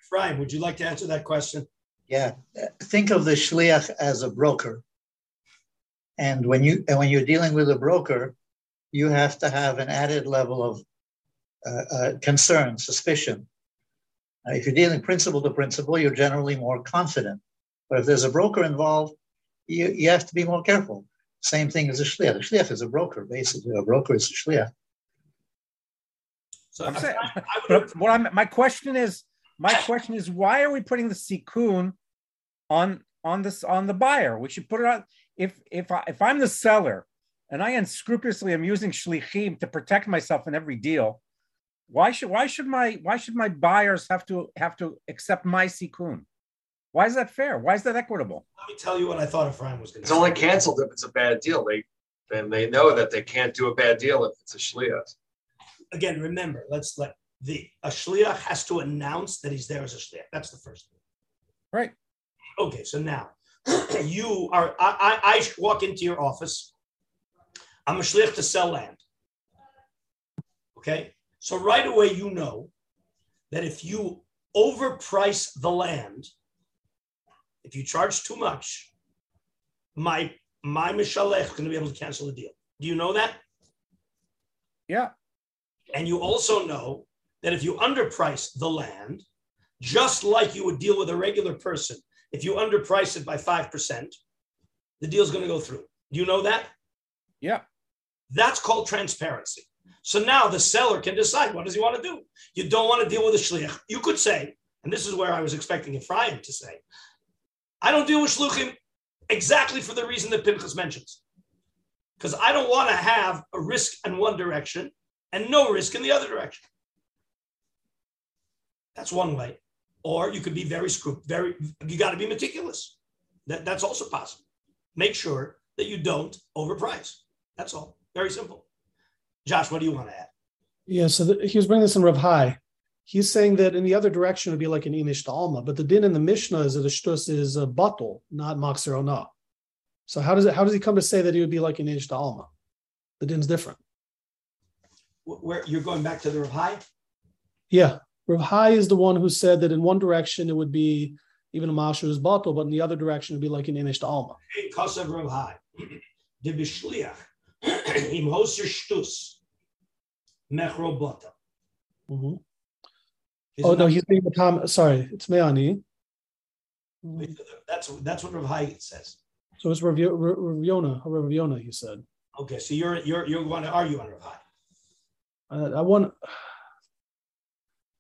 Brian, would you like to answer that question? Yeah, think of the shaliach as a broker, and when you and when you're dealing with a broker, you have to have an added level of uh, uh, concern, suspicion. Uh, if you're dealing principal to principal, you're generally more confident. But if there's a broker involved, you, you have to be more careful. Same thing as a shliach. A shliach is a broker, basically. A broker is a shliach. So I'm saying, I, I but what I'm, my question is, my question is, why are we putting the sikun on on this on the buyer? We should put it on. If if I, if I'm the seller, and I unscrupulously am using shlichim to protect myself in every deal, why should why should my why should my buyers have to have to accept my sikun? Why is that fair? Why is that equitable? Let me tell you what I thought Ephraim was going to say. It's only canceled if it's a bad deal. They then they know that they can't do a bad deal if it's a shliach. Again, remember, let's let the a shliach has to announce that he's there as a shliach. That's the first thing. Right. Okay. So now you are. I, I, I walk into your office. I'm a shliach to sell land. Okay? So right away, you know that if you overprice the land, if you charge too much, my my mishalech is going to be able to cancel the deal. Do you know that? Yeah. And you also know that if you underprice the land, just like you would deal with a regular person, if you underprice it by five percent, the deal's going to go through. Do you know that? Yeah. That's called transparency. So now the seller can decide what does he want to do. You don't want to deal with a shliach. You could say, and this is where I was expecting Ephraim to say, I don't deal with shluchim exactly for the reason that Pinchas mentions. Because I don't want to have a risk in one direction and no risk in the other direction. That's one way. Or you could be very scrupulous, very, you got to be meticulous. That, that's also possible. Make sure that you don't overprice. That's all. Very simple. Josh, what do you want to add? Yeah, so the, he was bringing this in Rav High. He's saying that in the other direction would be like an inish to alma, but the din in the Mishnah is that a shtus is a batul, not machzir onoah. So how does it? How does he come to say that he would be like an inish to alma? The din's different. Where you're going back to the Rav Hai? Yeah, Rav Hai is the one who said that in one direction it would be even a mashu is batul, but in the other direction it would be like an inish to alma. Because of Rav Hai, the bishliach im hoser shtus mechrobata. Oh no, he's being Tom. Sorry, it's Meani. That's that's what Rav Hai says. So it's Rav Yona, Rav Yona. You said. Okay, so you're you're you're going to argue on Rav Hai. Uh, I want.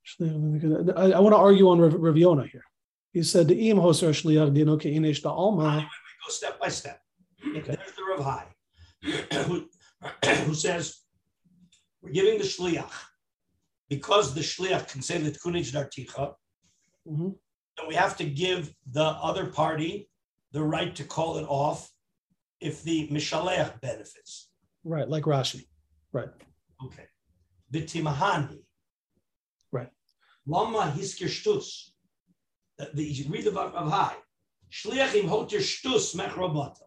Actually, I, I want to argue on Rav, Rav Yona here. He said the im hoser shliach dino ke inish da alma. We go step by step. Okay. There's the Rav Hai, who, who says we're giving the shliach. Because the shliach can say the kunij dar ticha, then we have to give the other party the right to call it off if the mishalech benefits. Right, like Rashi. Right. Okay. The Timhani. Right. Lama hiskir shtus. You read the Rav Hai. Shliach im hotir shtus mechrobata.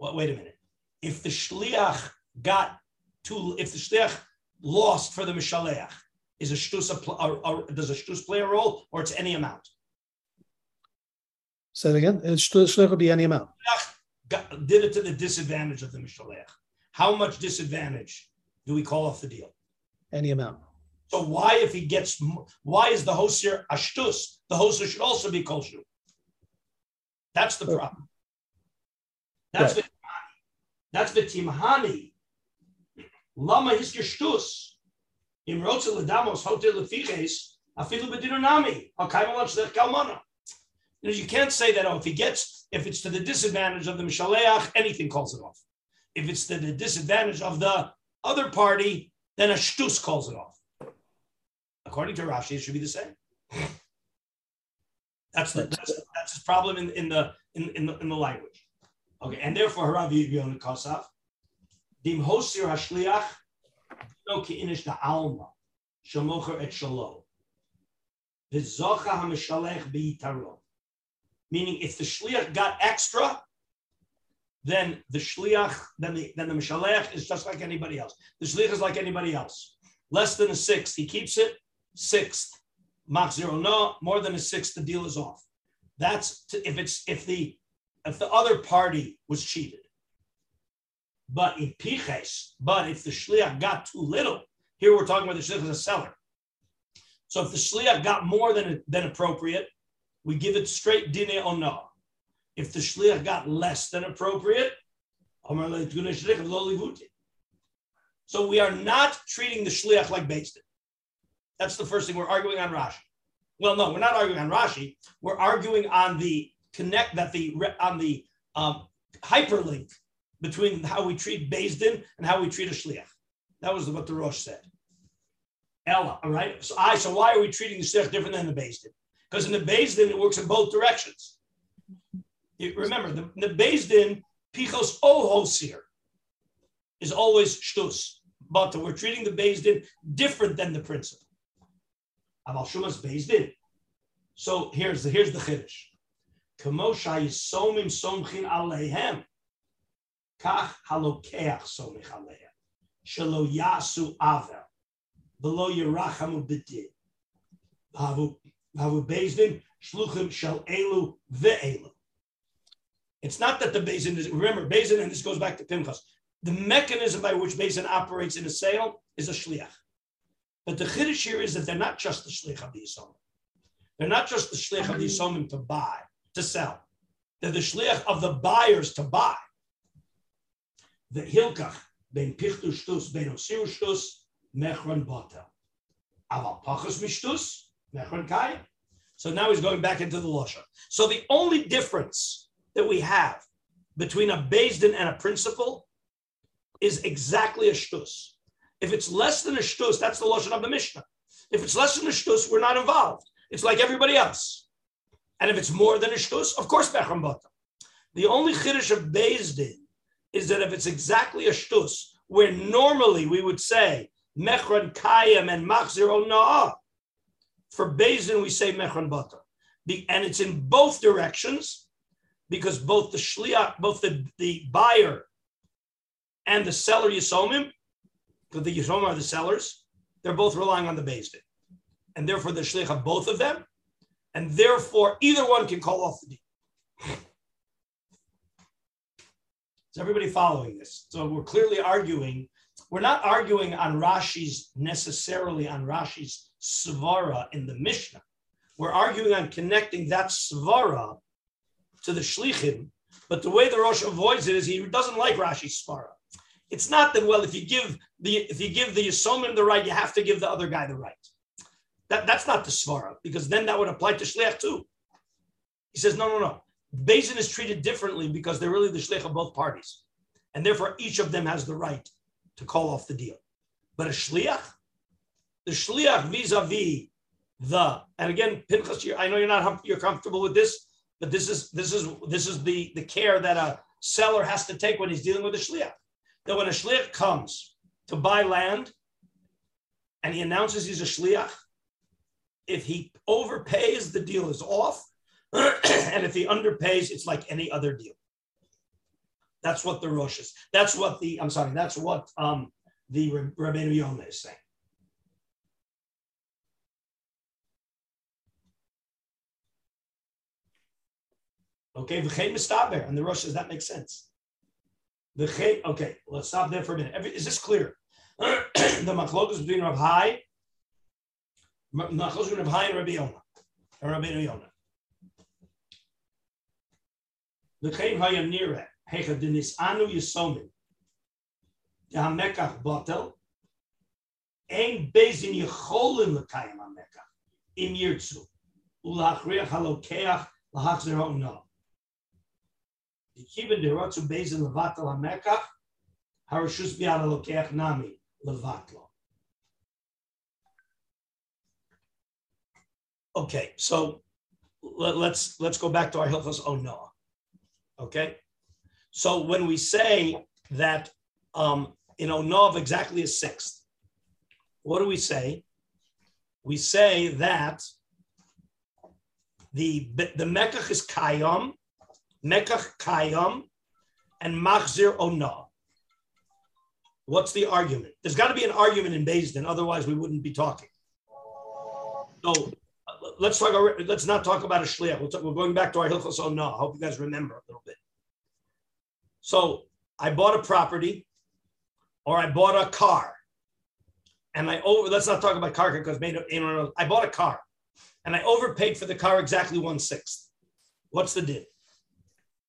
Wait a minute. If the shliach got to, if the shliach lost for the mishaleach, is a shtus a, or, or does a shtus play a role, or it's any amount? Say it again. Shtus would be any amount. Did it to the disadvantage of the mishaleach. How much disadvantage do we call off the deal? Any amount. So why, if he gets, why is the hosir a shtus? The hosir should also be kolshu. That's the problem. That's right. the that's the Timhani. Lama hiskir shtus im rotze ledamos hotel lefiches afilu bedinonami hakaymalach zech kalmana. You can't say that. Oh, if he gets, if it's to the disadvantage of the mishaleach, anything calls it off. If it's to the disadvantage of the other party, then a shtus calls it off. According to Rashi, it should be the same. That's the that's, that's his problem in, in the in in the, in the language. Okay, and therefore Rav Yona Kosaf. Dim hosir hashliach no keinish da alma shemocher et shalo v'zocha hamishalech b'yitaro. Meaning, if the shliach got extra, then the shliach, then the then the mishalech is just like anybody else. The shliach is like anybody else. Less than a sixth, he keeps it. Sixth, machzir onoah. More than a sixth, the deal is off. That's to, if it's if the if the other party was cheated. But in piches, but if the shliach got too little, here we're talking about the shliach as a seller. So if the shliach got more than, than appropriate, we give it straight dine onoah. If the shliach got less than appropriate, so we are not treating the shliach like beis din. That's the first thing we're arguing on Rashi. Well, no, we're not arguing on Rashi. We're arguing on the connect that the on the um, hyperlink between how we treat beis din and how we treat a shliach. That was what the Rosh said. Ella, all right? So I. So why are we treating the shliach different than the beis din? Because in the beis din, it works in both directions. You, remember, the, the beis din, pichos o hosir, is always shtus. But we're treating the beis din different than the principle. Aval shumas beis din. So here's the here's the chiddush. Kamo shayisomim somchin aleihem. It's not that the beis din is, remember, beis din, and this goes back to Pinchas, the mechanism by which beis din operates in a sale is a shliach. But the chiddush here is that they're not just the shliach of the yisomim. They're not just the shliach of the yisomim to buy, to sell. They're the shliach of the buyers to buy. The hilkach ben pichtu shtus ben hosiru shtus mechon bata, aval pachas mishtus mechon kayam. So now he's going back into the losha. So the only difference that we have between a beis din and a principle is exactly a shtus. If it's less than a shtus, that's the losha of the Mishnah. If it's less than a shtus, we're not involved. It's like everybody else. And if it's more than a shtus, of course mechon bata. The only chiddush of beis din is that if it's exactly a shtus, where normally we would say Mechon Kayam and Machzir Onoah. For beis din, we say Mechon Bata. And it's in both directions because both the shliach, both the, the buyer and the seller Yisomim, because the Yisomim are the sellers, they're both relying on the beis din. And therefore, the shliach of both of them. And therefore, either one can call off the deed. Is everybody following this? So we're clearly arguing. We're not arguing on Rashi's, necessarily on Rashi's svara in the Mishnah. We're arguing on connecting that svara to the shlichim. But the way the Rosh avoids it is he doesn't like Rashi's svara. It's not that, well, if you give the if you give the Yisomim the right, you have to give the other guy the right. That, that's not the svara, because then that would apply to shliach too. He says, no, no, no. Beis din is treated differently because they're really the shliach of both parties. And therefore, each of them has the right to call off the deal. But a shliach, the shliach vis-a-vis the, and again, Pinchas, I know you're not you're comfortable with this, but this is this is this is the, the care that a seller has to take when he's dealing with a shliach. That when a shliach comes to buy land and he announces he's a shliach, if he overpays, the deal is off. And if he underpays, it's like any other deal. That's what the Rosh is. That's what the, I'm sorry, that's what um, the Rabbeinu Yona is saying. Okay, v'chein mistaber. And the Rosh says, that makes sense. V'chein, okay, let's stop there for a minute. Every, is this clear? The machlokas between Rav Hai Machzir Rav Hai and Rabbi Yona, and Rabbeinu Yona. L'chein hayam nireh hecha dinis anu yisomim hamekach batel ein bezin yicholim l'kayim hamekach im yirtzu ulachriach halokeach lahachzir ha'una. Yichiben derotzu bezin levatel hamekach harashus biyad halokeach nami levatlo. Okay, so let, let's let's go back to our Hilchus Onoah. Okay, so when we say that um, in Onoah of exactly a sixth, what do we say? We say that the the Mekach is Kayom, Mekach Kayom, and Machzir Onoah. What's the argument? There's got to be an argument in beis din, otherwise we wouldn't be talking. So. Let's talk. Let's not talk about a shliach. We'll talk, we're going back to our Hilchus Onoah. I hope you guys remember a little bit. So I bought a property, or I bought a car, and I over. Let's not talk about car because made of, I bought a car, and I overpaid for the car exactly one sixth. What's the deal?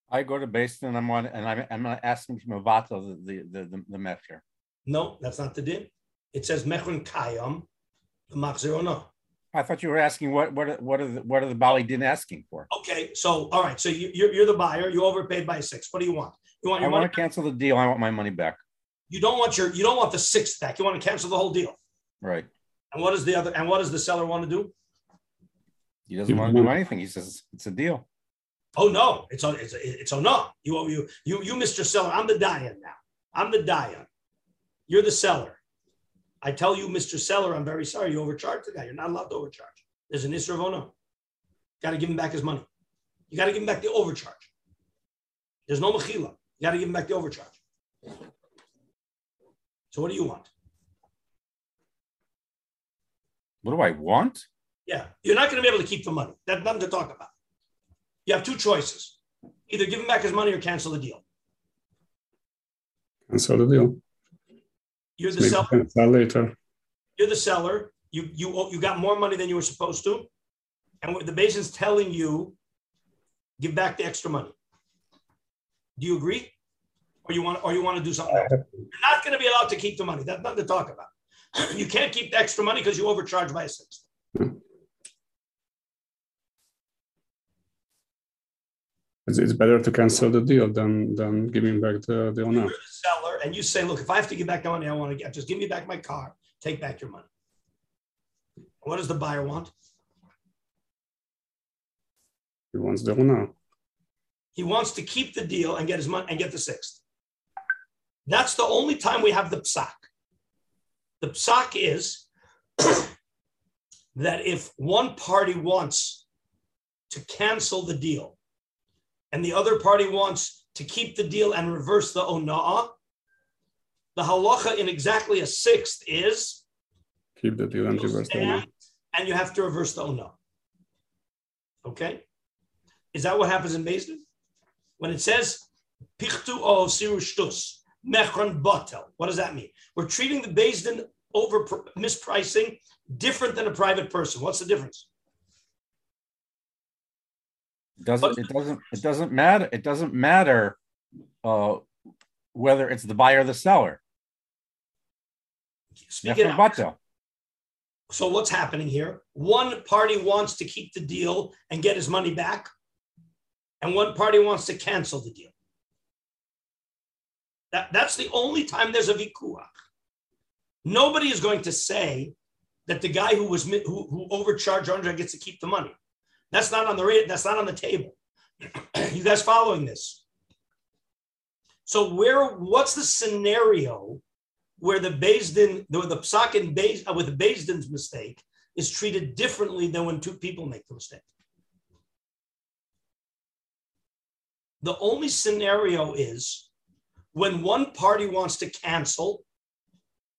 I go to beis din and I'm on, and I'm I'm asking to mevatel the the the, the mechir. No, that's not the deal. It says mechon kayam, the machzir onoah. I thought you were asking what what what are the, what are the Bali didn't asking for? Okay, so all right, so you, you're you're the buyer. You overpaid by six. What do you want? You want your I money want to back? Cancel the deal. I want my money back. You don't want your you don't want the sixth back. You want to cancel the whole deal, right? And what does the other and what does the seller want to do? He doesn't want to do anything. He says it's a deal. Oh no, it's on it's it's oh no. You owe you you you Mister Seller. I'm the Dayan now. I'm the Dayan. You're the seller. I tell you, Mister Seller, I'm very sorry. You overcharged the guy. You're not allowed to overcharge. There's an Isser of Ono. Got to give him back his money. You got to give him back the overcharge. There's no Mechila. You got to give him back the overcharge. So what do you want? What do I want? Yeah. You're not going to be able to keep the money. That's nothing to talk about. You have two choices. Either give him back his money or cancel the deal. Cancel the deal. You're the seller. Later. You're the seller. You you you got more money than you were supposed to, and the beis din's telling you, give back the extra money. Do you agree, or you want or you want to do something else? You're not going to be allowed to keep the money. That's nothing to talk about. You can't keep the extra money because you overcharged by a sixth. It's better to cancel the deal than than giving back the the owner. You're the seller, and you say, "Look, if I have to give back the money, I want to get just give me back my car. Take back your money." What does the buyer want? He wants the owner. He wants to keep the deal and get his money and get the sixth. That's the only time we have the psak. The psak is that if one party wants to cancel the deal and the other party wants to keep the deal and reverse the ona'ah, the halacha in exactly a sixth is keep the deal and reverse the ona'ah. And you have to reverse the ona'ah. Okay? Is that what happens in beis din? When it says, Pichtu o hosiru shtus, Mechon Bata. What does that mean? We're treating the beis din over mispricing different than a private person. What's the difference? Doesn't it doesn't it doesn't matter? It doesn't matter uh, whether it's the buyer or the seller. Speaking of Bata. So what's happening here? One party wants to keep the deal and get his money back, and one party wants to cancel the deal. That, that's the only time there's a vikuach. Nobody is going to say that the guy who was who, who overcharged one hundred gets to keep the money. That's not on the that's not on the table. You guys following this? So where what's the scenario where the beis din, where the psak in beis, with the beis din's mistake is treated differently than when two people make the mistake? The only scenario is when one party wants to cancel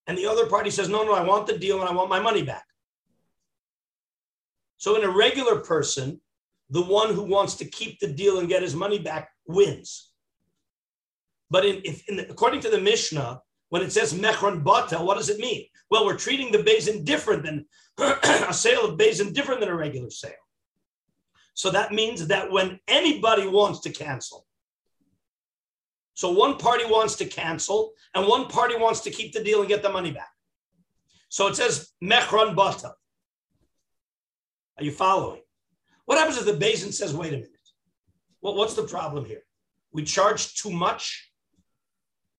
and the other party says, no, no, I want the deal and I want my money back. So in a regular person, the one who wants to keep the deal and get his money back wins. But in, if, in the, according to the Mishnah, when it says Mechon Bata, what does it mean? Well, we're treating the beis din different than a sale of beis din different than a regular sale. So that means that when anybody wants to cancel, so one party wants to cancel and one party wants to keep the deal and get the money back. So it says Mechon Bata. Are you following? What happens if the beis din says, wait a minute, well, what's the problem here? We charged too much,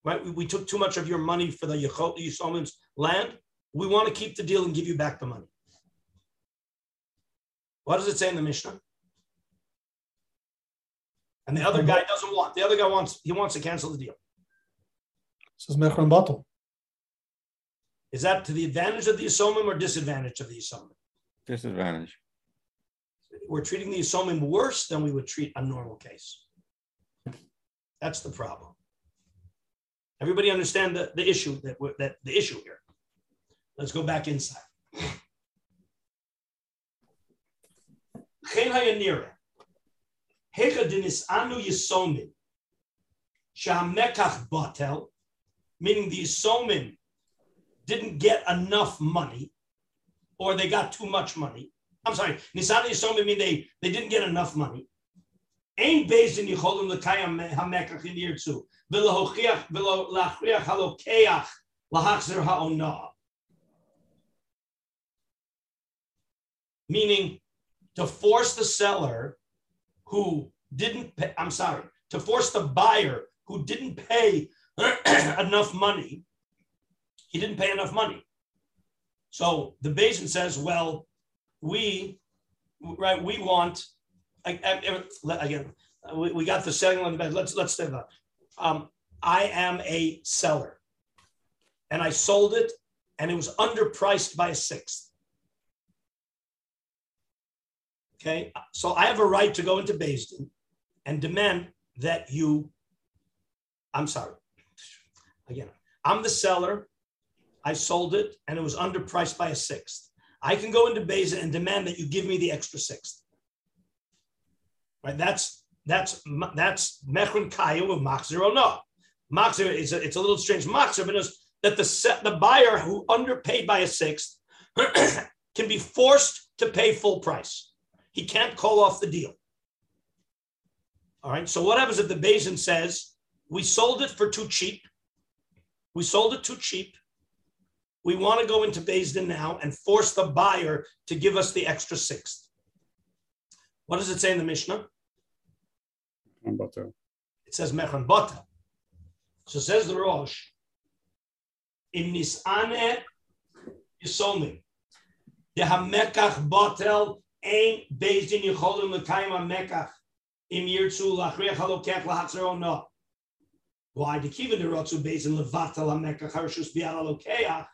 right? We, we took too much of your money for the Yisomim's land. We want to keep the deal and give you back the money. What does it say in the Mishnah? And the other guy doesn't want. The other guy wants. He wants to cancel the deal. This is Mechon Bata. Is that to the advantage of the Yisomim or disadvantage of the Yisomim? Disadvantage. We're treating the Yisomim worse than we would treat a normal case. That's the problem. Everybody understand the, the issue that we're, that the issue here. Let's go back inside. Heka dinis anu yisomin, shamekach batel, meaning the yisomin didn't get enough money, or they got too much money. I'm sorry, nisanu yisomin mean they they didn't get enough money. Ain beis din yicholim l'kayam hamekach in yirtzu v'lohochiach v'lachriach halokeach lahachzir ha'onah. Meaning to force the seller who didn't pay, I'm sorry, to force the buyer who didn't pay enough money, he didn't pay enough money. So the beis din says, well, we, right, we want, I, I, again, we, we got the selling on the bed, let's, let's say that. Um, I am a seller and I sold it and it was underpriced by a sixth. Okay, so I have a right to go into beis din and demand that you, I'm sorry, again, I'm the seller, I sold it, and it was underpriced by a sixth. I can go into beis din and demand that you give me the extra sixth. Right, that's, that's, that's Mechon Kayam of Machzir Onoah. Machzir is a, it's a little strange, Machzir, but it's that the, set, the buyer who underpaid by a sixth can be forced to pay full price. He can't call off the deal. All right, so what happens if the beis din says, we sold it for too cheap. We sold it too cheap. We want to go into beis din now and force the buyer to give us the extra sixth. What does it say in the Mishnah? Mechon Bata. It says Mechon Bata. So says the Rosh, Im nis'ane yisomim, dehamekach batel Ain beis din yicholim l'kayim hamekach im yirtzu lachriach halokech lahachzer onah. Why the kiva derotzu beis din levatel hamekach harshus bi'al halokeach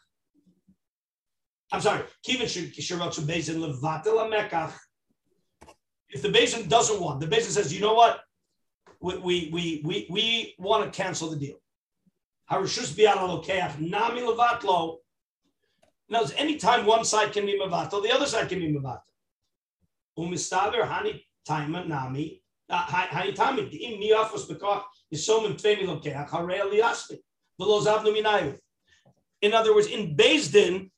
I'm sorry. If the beis din doesn't want, the beis din says, you know what? We we we we, we want to cancel the deal. Now, anytime one side can be mevatel, the other side can be mevatel. Umistaver hani taima nami hani tami im niafos bekach yisom tvemi lokeach harei liasmi v'lo zavnu minayu. In other words, in beis din,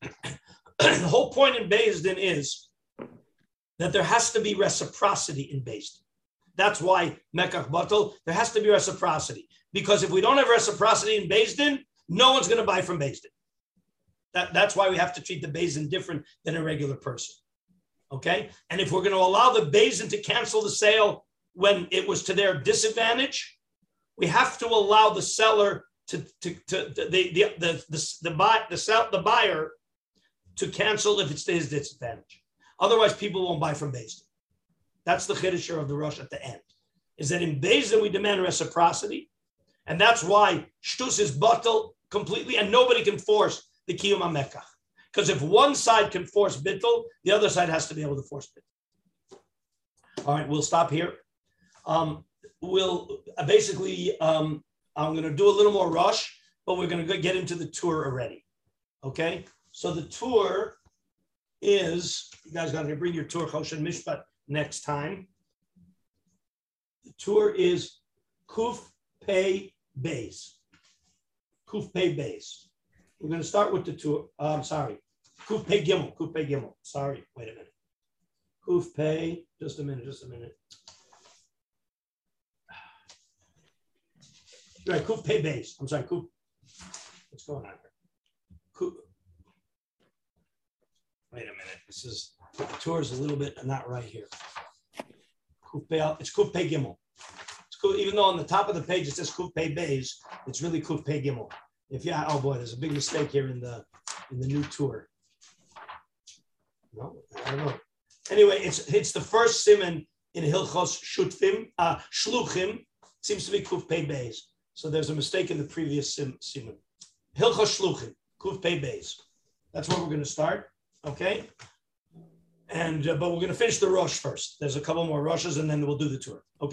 the whole point in beis din is that there has to be reciprocity in beis din. That's why mekach batel. There has to be reciprocity, because if we don't have reciprocity in beis din, no one's going to buy from beis din. That, that's why we have to treat the beis din different than a regular person, okay? And if we're going to allow the beis din to cancel the sale when it was to their disadvantage, we have to allow the seller to to, to the, the, the, the, the, buy, the, sell, the buyer to cancel if it's to his disadvantage. Otherwise, people won't buy from beis din. That's the chiddush of the Rosh at the end, is that in beis din we demand reciprocity, and that's why shtus is batel completely, and nobody can force the kiyum hamekach. Because if one side can force bittul, the other side has to be able to force bittul. All right, we'll stop here. Um, we'll uh, basically, um, I'm going to do a little more rush, but we're going to get into the tour already. Okay, so the tour is, you guys got to bring your tour Choshen Mishpat next time. The tour is Kuf Pei Beis. Kuf Pei Beis. We're going to start with the tour. I'm um, sorry. Kuf Pei Gimel. Kuf Pei Gimel. Sorry. Wait a minute. Kuf Pei. Just a minute. Just a minute. Right. Kuf Pei Beis. I'm sorry. Kuf. What's going on here? Kuf. Wait a minute. This is, the tour is a little bit not right here. Kuf Pei. It's Kuf Pei Gimel. It's Kuf, even though on the top of the page it says Kuf Pei Beis, it's really Kuf Pei Gimel. If yeah, oh boy, there's a big mistake here in the in the new tour. No, I don't know. Anyway, it's it's the first siman in Hilchos Shutfim, uh, Shluchim, seems to be Kuf Pei Beis. So there's a mistake in the previous sim, siman. Hilchos Shluchim, Kuf Pei Beis. That's where we're going to start, okay? And uh, but we're going to finish the Rosh first. There's a couple more Roshes, and then we'll do the tour, okay?